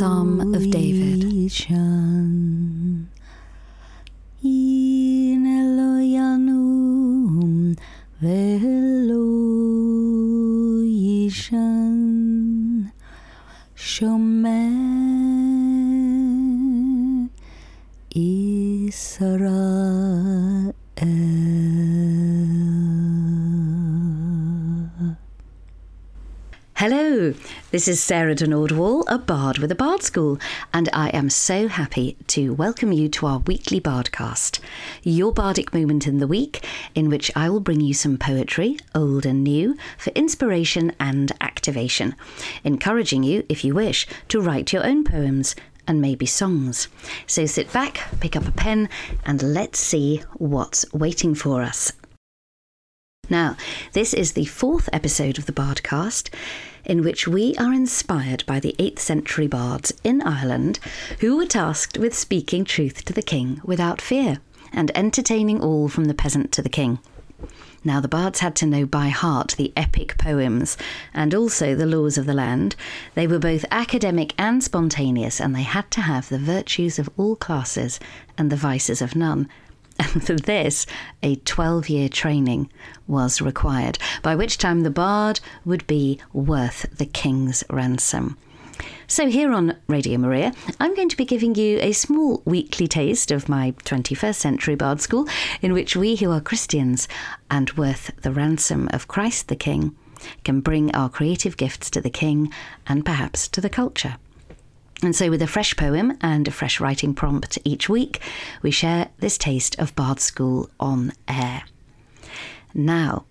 Psalm of David. Israel. Hello, this is Sarah de Nordwall, a bard with a bard school, and I am so happy to welcome you to our weekly Bardcast, your bardic moment in the week, in which I will bring you some poetry, old and new, for inspiration and activation, encouraging you, if you wish, to write your own poems and maybe songs. So sit back, pick up a pen, and let's see what's waiting for us. Now, this is the fourth episode of the Bardcast, in which we are inspired by the 8th century bards in Ireland who were tasked with speaking truth to the king without fear and entertaining all from the peasant to the king. Now, the bards had to know by heart the epic poems and also the laws of the land. They were both academic and spontaneous, and they had to have the virtues of all classes and the vices of none. And for this, a 12-year training was required, by which time the bard would be worth the king's ransom. So here on Radio Maria, I'm going to be giving you a small weekly taste of my 21st century bard school, in which we who are Christians and worth the ransom of Christ the King can bring our creative gifts to the king and perhaps to the culture. And so with a fresh poem and a fresh writing prompt each week, we share this taste of Bard School on air. Now,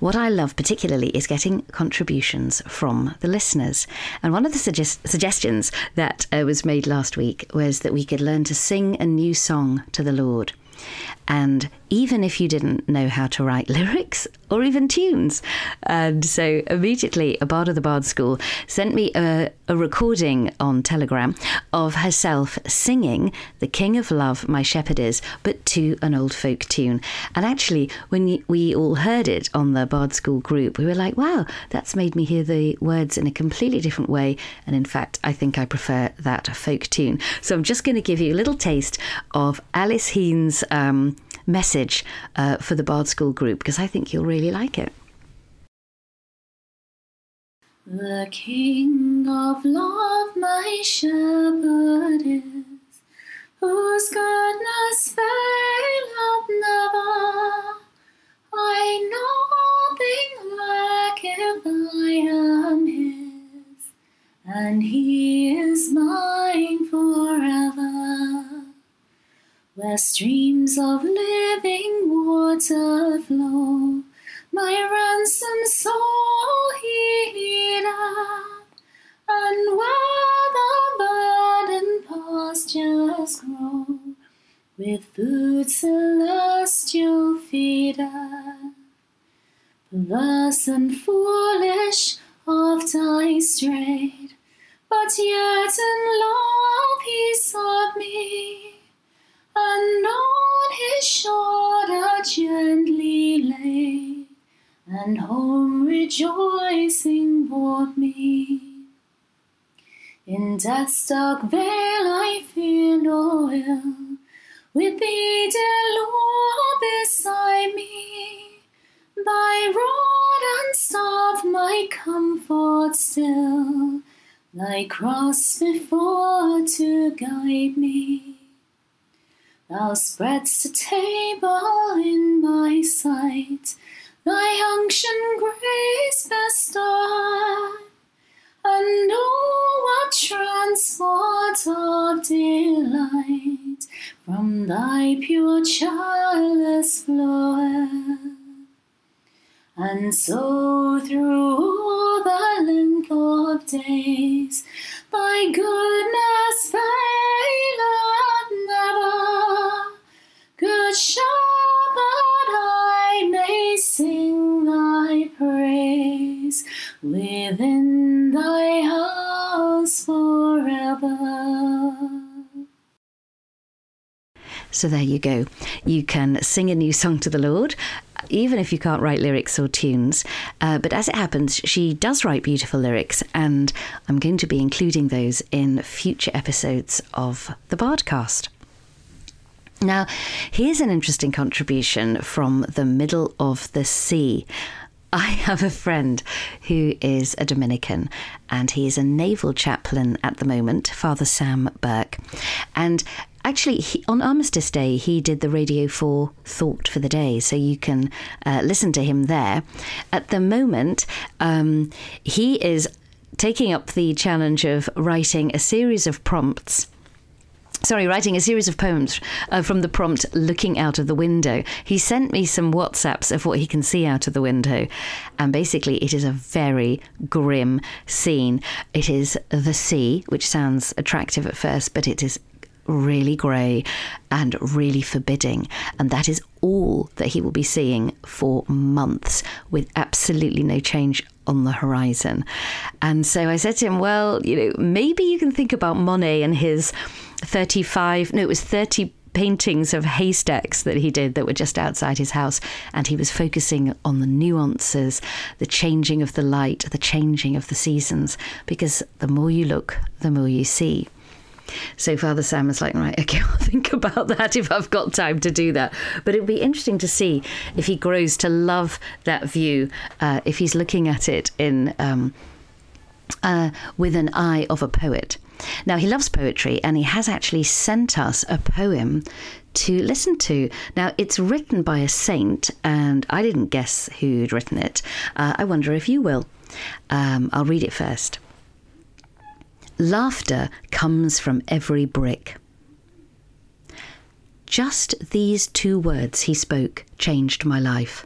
what I love particularly is getting contributions from the listeners. And one of the suggestions that was made last week was that we could learn to sing a new song to the Lord. And even if you didn't know how to write lyrics or even tunes. And so immediately a bard of the Bard School sent me a recording on Telegram of herself singing The King of Love, My Shepherd Is, but to an old folk tune. And actually, when we all heard it on the Bard School group, we were like, wow, that's made me hear the words in a completely different way. And in fact, I think I prefer that folk tune. So I'm just going to give you a little taste of Alice Heen's message for the Bard School group, because I think you'll really like it. The King of Love, my shepherd is, whose goodness faileth never. I nothing lack if I am his, and he is mine forever. Where streams of living water flow, my ransom soul he hath, and where the verdant pastures grow, with food celestial feeder. Perverse and foolish, oft I strayed, but yet in love he sought me. And on his shoulder gently lay, and home rejoicing brought me. In death's dark veil I fear no ill, with thee, dear Lord, beside me. Thy rod and staff my comfort still, thy cross before to guide me. Thou spreadst a table in my sight, thy unction grace bestowed, and oh, what transport of delight from thy pure chalice floweth. And so through all the length of days, thy goodness faileth never. Good Shepherd, I may sing thy praise within thy house forever. So there you go. You can sing a new song to the Lord even if you can't write lyrics or tunes. But as it happens, she does write beautiful lyrics, and I'm going to be including those in future episodes of the Bardcast. Now, here's an interesting contribution from the middle of the sea. I have a friend who is a Dominican, and he is a naval chaplain at the moment, Father Sam Burke. And actually, on Armistice Day, he did the Radio 4 Thought for the Day, so you can listen to him there. At the moment, he is taking up the challenge of writing a series of poems from the prompt, looking out of the window. He sent me some WhatsApps of what he can see out of the window. And basically, it is a very grim scene. It is the sea, which sounds attractive at first, but it is really grey and really forbidding. And that is all that he will be seeing for months, with absolutely no change on the horizon. And so I said to him, well, maybe you can think about Monet and his 30 paintings of haystacks that he did that were just outside his house. And he was focusing on the nuances, the changing of the light, the changing of the seasons, because the more you look, the more you see. So Father Sam was like, right, okay, I'll think about that if I've got time to do that. But it'll be interesting to see if he grows to love that view, if he's looking at it in with an eye of a poet. Now, he loves poetry, and he has actually sent us a poem to listen to. Now, it's written by a saint, and I didn't guess who'd written it. I wonder if you will. I'll read it first. Laughter comes from every brick. Just these two words he spoke changed my life.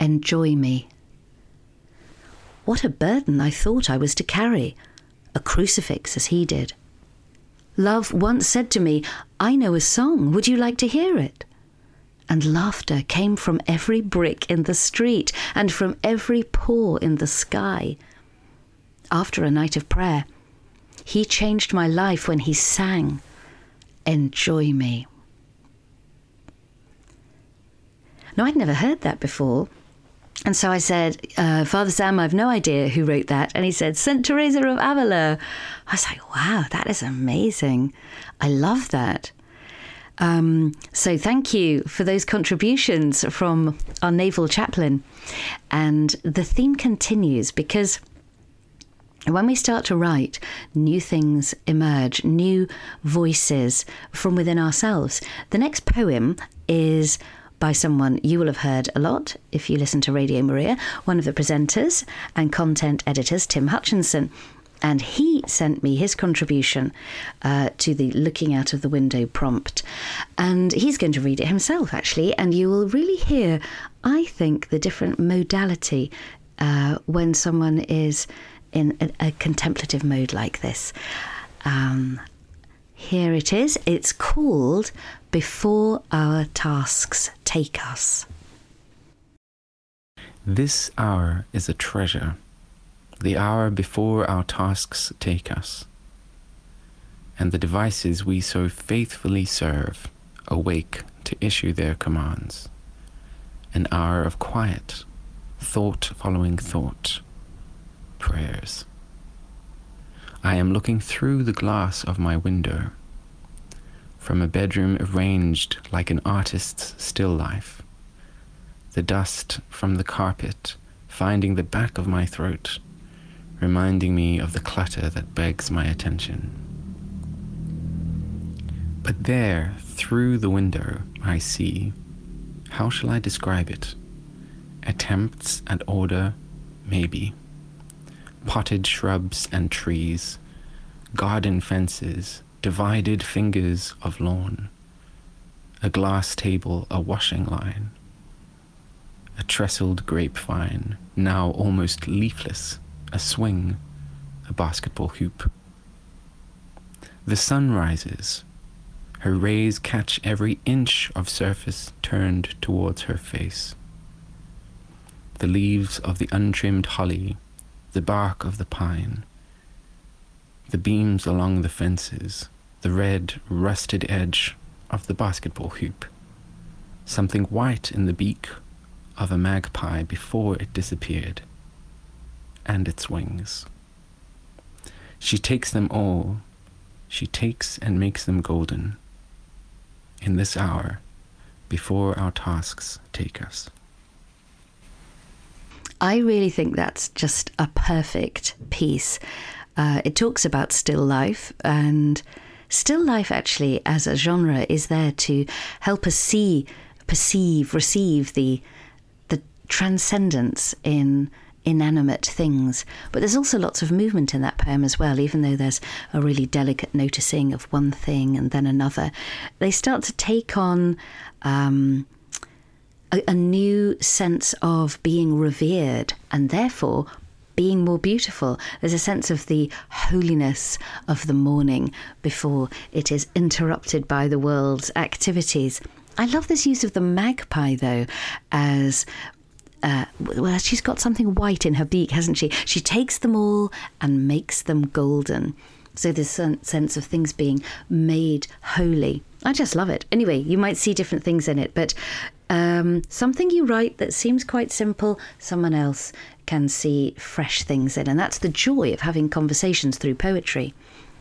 Enjoy me. What a burden I thought I was to carry, a crucifix as he did. Love once said to me, I know a song, would you like to hear it? And laughter came from every brick in the street and from every pore in the sky. After a night of prayer, he changed my life when he sang, Enjoy Me. Now, I'd never heard that before. And so I said, Father Sam, I've no idea who wrote that. And he said, St. Teresa of Avila. I was like, wow, that is amazing. I love that. So thank you for those contributions from our naval chaplain. And the theme continues, because when we start to write, new things emerge, new voices from within ourselves. The next poem is by someone you will have heard a lot if you listen to Radio Maria, one of the presenters and content editors, Tim Hutchinson. And he sent me his contribution to the looking out of the window prompt. And he's going to read it himself, actually. And you will really hear, I think, the different modality when someone is in a contemplative mode like this. Here it is. It's called Before Our Tasks Take Us. This hour is a treasure, the hour before our tasks take us. And the devices we so faithfully serve awake to issue their commands. An hour of quiet, thought following thought, prayers. I am looking through the glass of my window, from a bedroom arranged like an artist's still life, the dust from the carpet finding the back of my throat, reminding me of the clutter that begs my attention. But there, through the window, I see, how shall I describe it? Attempts at order, maybe. Potted shrubs and trees, garden fences, divided fingers of lawn, a glass table, a washing line, a trestled grapevine, now almost leafless, a swing, a basketball hoop. The sun rises, her rays catch every inch of surface turned towards her face. The leaves of the untrimmed holly, the bark of the pine, the beams along the fences, the red, rusted edge of the basketball hoop, something white in the beak of a magpie before it disappeared, and its wings. She takes them all. She takes and makes them golden. In this hour, before our tasks take us. I really think that's just a perfect piece. It talks about still life, and still life actually as a genre is there to help us see, perceive, receive the transcendence in inanimate things. But there's also lots of movement in that poem as well, even though there's a really delicate noticing of one thing and then another. They start to take on a new sense of being revered and therefore being more beautiful. There's a sense of the holiness of the morning before it is interrupted by the world's activities. I love this use of the magpie, though, as well, she's got something white in her beak, hasn't she? She takes them all and makes them golden. So this sense of things being made holy. I just love it. Anyway, you might see different things in it, but something you write that seems quite simple, someone else can see fresh things in. And that's the joy of having conversations through poetry.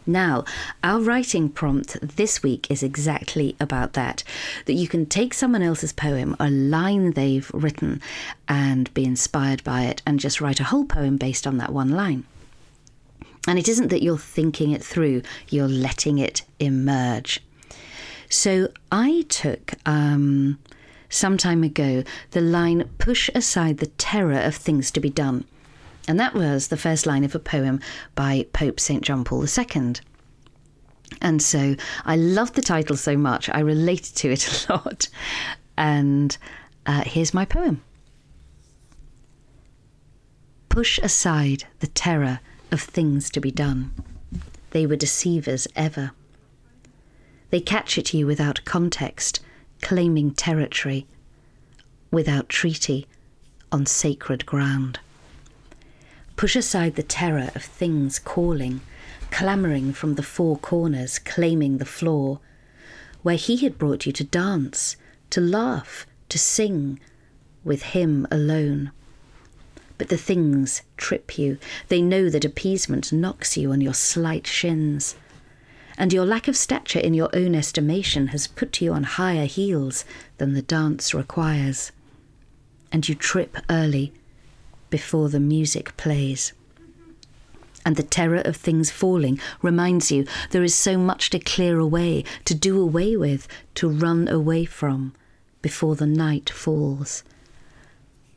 Now, our writing prompt this week is exactly about that you can take someone else's poem, a line they've written, and be inspired by it and just write a whole poem based on that one line. And it isn't that you're thinking it through, you're letting it emerge. So I took, some time ago, the line, "Push aside the terror of things to be done." And that was the first line of a poem by Pope St. John Paul II. And so I loved the title so much, I related to it a lot. And here's my poem. Push aside the terror of things to be done. They were deceivers ever. They catch at you without context, claiming territory, without treaty, on sacred ground. Push aside the terror of things calling, clamouring from the four corners, claiming the floor, where he had brought you to dance, to laugh, to sing, with him alone. But the things trip you. They know that appeasement knocks you on your slight shins, and your lack of stature in your own estimation has put you on higher heels than the dance requires. And you trip early, before the music plays. And the terror of things falling reminds you there is so much to clear away, to do away with, to run away from, before the night falls.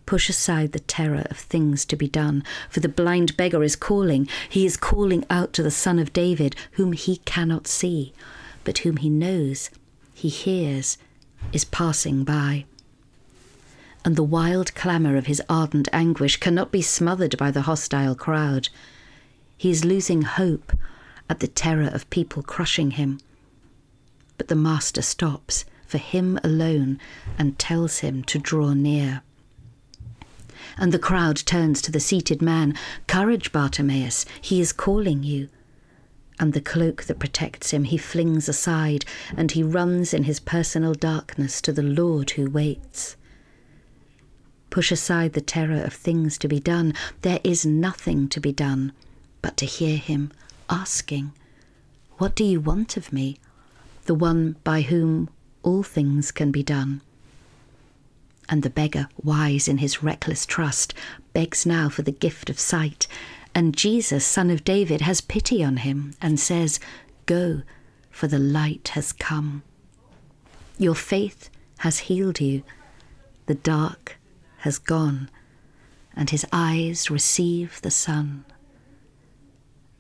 Push aside the terror of things to be done, for the blind beggar is calling. He is calling out to the Son of David, whom he cannot see, but whom he knows, he hears, is passing by. And the wild clamour of his ardent anguish cannot be smothered by the hostile crowd. He is losing hope at the terror of people crushing him. But the Master stops for him alone and tells him to draw near. And the crowd turns to the seated man. Courage, Bartimaeus, he is calling you. And the cloak that protects him he flings aside, and he runs in his personal darkness to the Lord who waits. Push aside the terror of things to be done. There is nothing to be done but to hear him asking, "What do you want of me?" The one by whom all things can be done. And the beggar, wise in his reckless trust, begs now for the gift of sight. And Jesus, Son of David, has pity on him and says, "Go, for the light has come." Your faith has healed you. The dark has gone, and his eyes receive the sun.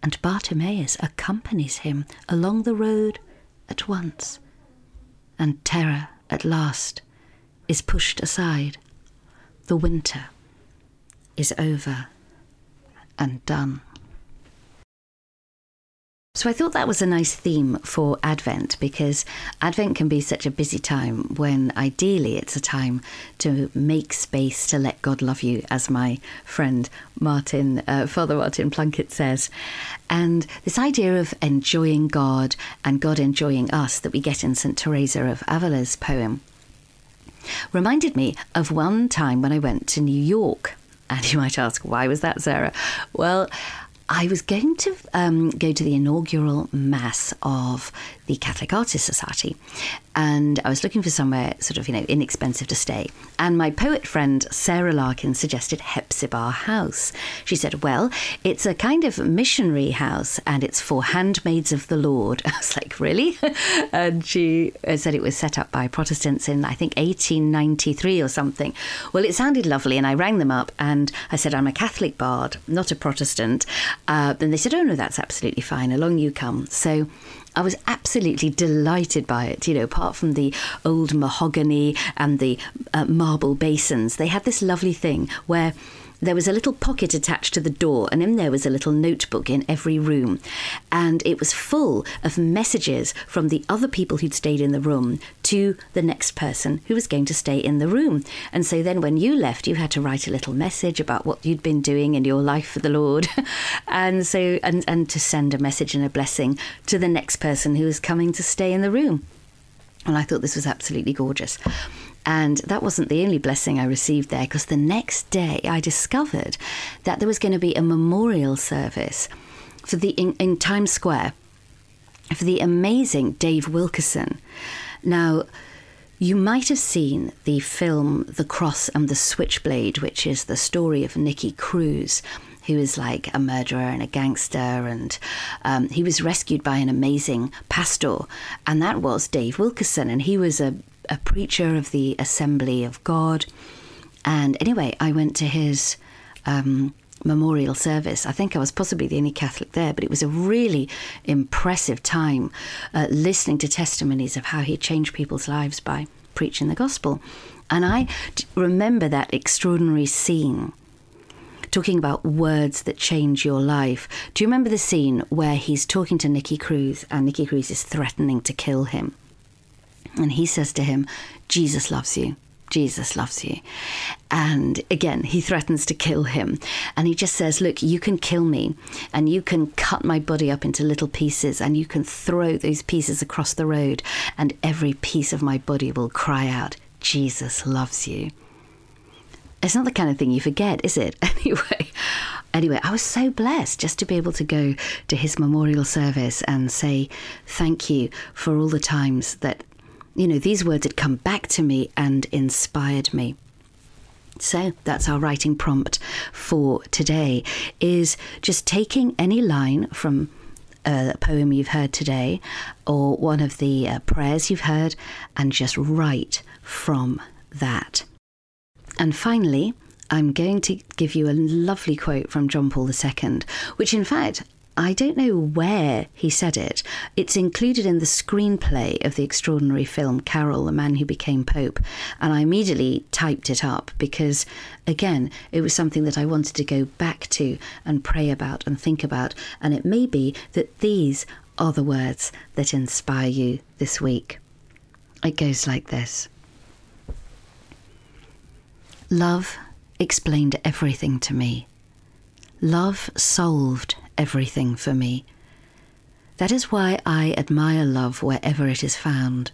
And Bartimaeus accompanies him along the road at once, and terror at last is pushed aside. The winter is over and done. So I thought that was a nice theme for Advent, because Advent can be such a busy time when ideally it's a time to make space to let God love you, as my friend Father Martin Plunkett says. And this idea of enjoying God and God enjoying us that we get in St. Teresa of Avila's poem. reminded me of one time when I went to New York. And you might ask, why was that, Sarah? Well, I was going to go to the inaugural mass of the Catholic Artists Society, and I was looking for somewhere sort of, you know, inexpensive to stay. And my poet friend Sarah Larkin suggested Hepsibar House. She said, well, it's a kind of missionary house and it's for handmaids of the Lord. I was like, really? And she said it was set up by Protestants in, I think, 1893 or something. Well, it sounded lovely, and I rang them up and I said, I'm a Catholic bard, not a Protestant. Then they said, oh no, that's absolutely fine, along you come. So I was absolutely delighted by it. You know, apart from the old mahogany and the marble basins, they had this lovely thing where there was a little pocket attached to the door, and in there was a little notebook in every room. And it was full of messages from the other people who'd stayed in the room to the next person who was going to stay in the room. And so then when you left, you had to write a little message about what you'd been doing in your life for the Lord. And so, and to send a message and a blessing to the next person who was coming to stay in the room. And I thought this was absolutely gorgeous. And that wasn't the only blessing I received there, because the next day I discovered that there was going to be a memorial service for the in Times Square for the amazing Dave Wilkerson. Now, you might have seen the film The Cross and the Switchblade, which is the story of Nicky Cruz, who is like a murderer and a gangster, and he was rescued by an amazing pastor, and that was Dave Wilkerson, and he was a preacher of the Assembly of God. And anyway, I went to his memorial service. I think I was possibly the only Catholic there, but it was a really impressive time listening to testimonies of how he changed people's lives by preaching the gospel. And I remember that extraordinary scene, talking about words that change your life. Do you remember the scene where he's talking to Nicky Cruz and Nicky Cruz is threatening to kill him? And he says to him, Jesus loves you. Jesus loves you. And again, he threatens to kill him. And he just says, look, you can kill me and you can cut my body up into little pieces and you can throw those pieces across the road and every piece of my body will cry out, Jesus loves you. It's not the kind of thing you forget, is it? Anyway, I was so blessed just to be able to go to his memorial service and say thank you for all the times that, you know, these words had come back to me and inspired me. So that's our writing prompt for today, is just taking any line from a poem you've heard today or one of the prayers you've heard and just write from that. And finally, I'm going to give you a lovely quote from John Paul II, which in fact, I don't know where he said it. It's included in the screenplay of the extraordinary film Carol, The Man Who Became Pope. And I immediately typed it up because, again, it was something that I wanted to go back to and pray about and think about. And it may be that these are the words that inspire you this week. It goes like this. Love explained everything to me. Love solved everything for me. That is why I admire love wherever it is found.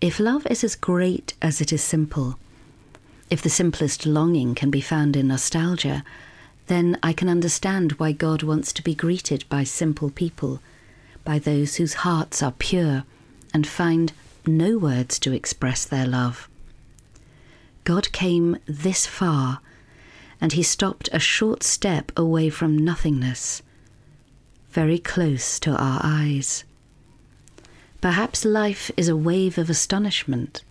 If love is as great as it is simple, if the simplest longing can be found in nostalgia, then I can understand why God wants to be greeted by simple people, by those whose hearts are pure and find no words to express their love. God came this far, and he stopped a short step away from nothingness, very close to our eyes. Perhaps life is a wave of astonishment,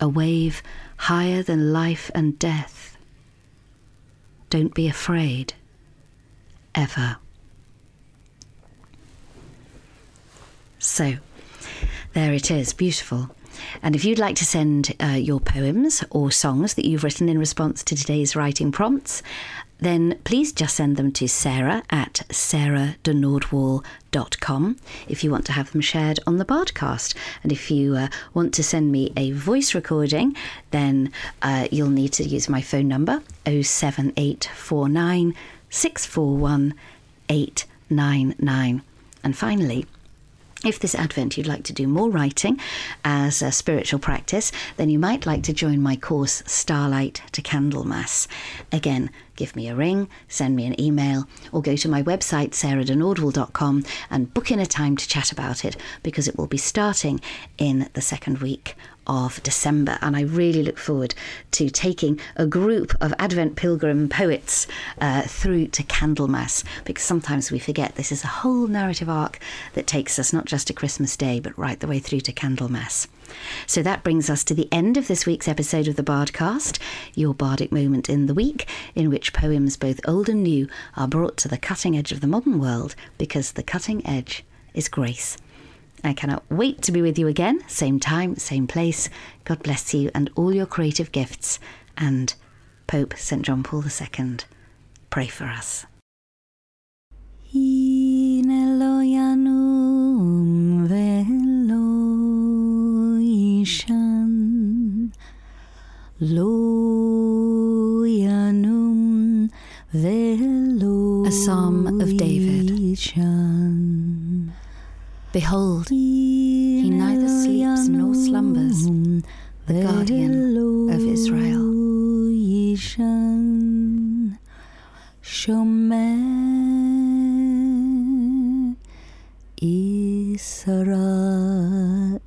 a wave higher than life and death. Don't be afraid, ever. So, there it is, beautiful. And if you'd like to send your poems or songs that you've written in response to today's writing prompts, then please just send them to sarah@sarahdenordwall.com if you want to have them shared on the Bardcast. And if you want to send me a voice recording, then you'll need to use my phone number, 07849 641 899. And finally, If this Advent you'd like to do more writing as a spiritual practice, then you might like to join my course Starlight to Candlemas. Again, give me a ring, send me an email, or go to my website sarahdenordwall.com and book in a time to chat about it, because it will be starting in the second week of December, and I really look forward to taking a group of Advent pilgrim poets through to Candlemas, because sometimes we forget this is a whole narrative arc that takes us not just to Christmas Day but right the way through to Candlemas. So that brings us to the end of this week's episode of the Bardcast, your bardic moment in the week, in which poems both old and new are brought to the cutting edge of the modern world, because the cutting edge is grace. I cannot wait to be with you again, same time, same place. God bless you and all your creative gifts. And Pope St. John Paul II, pray for us. A Psalm of David. Behold, he neither sleeps nor slumbers, the guardian of Israel. Shomer Israel.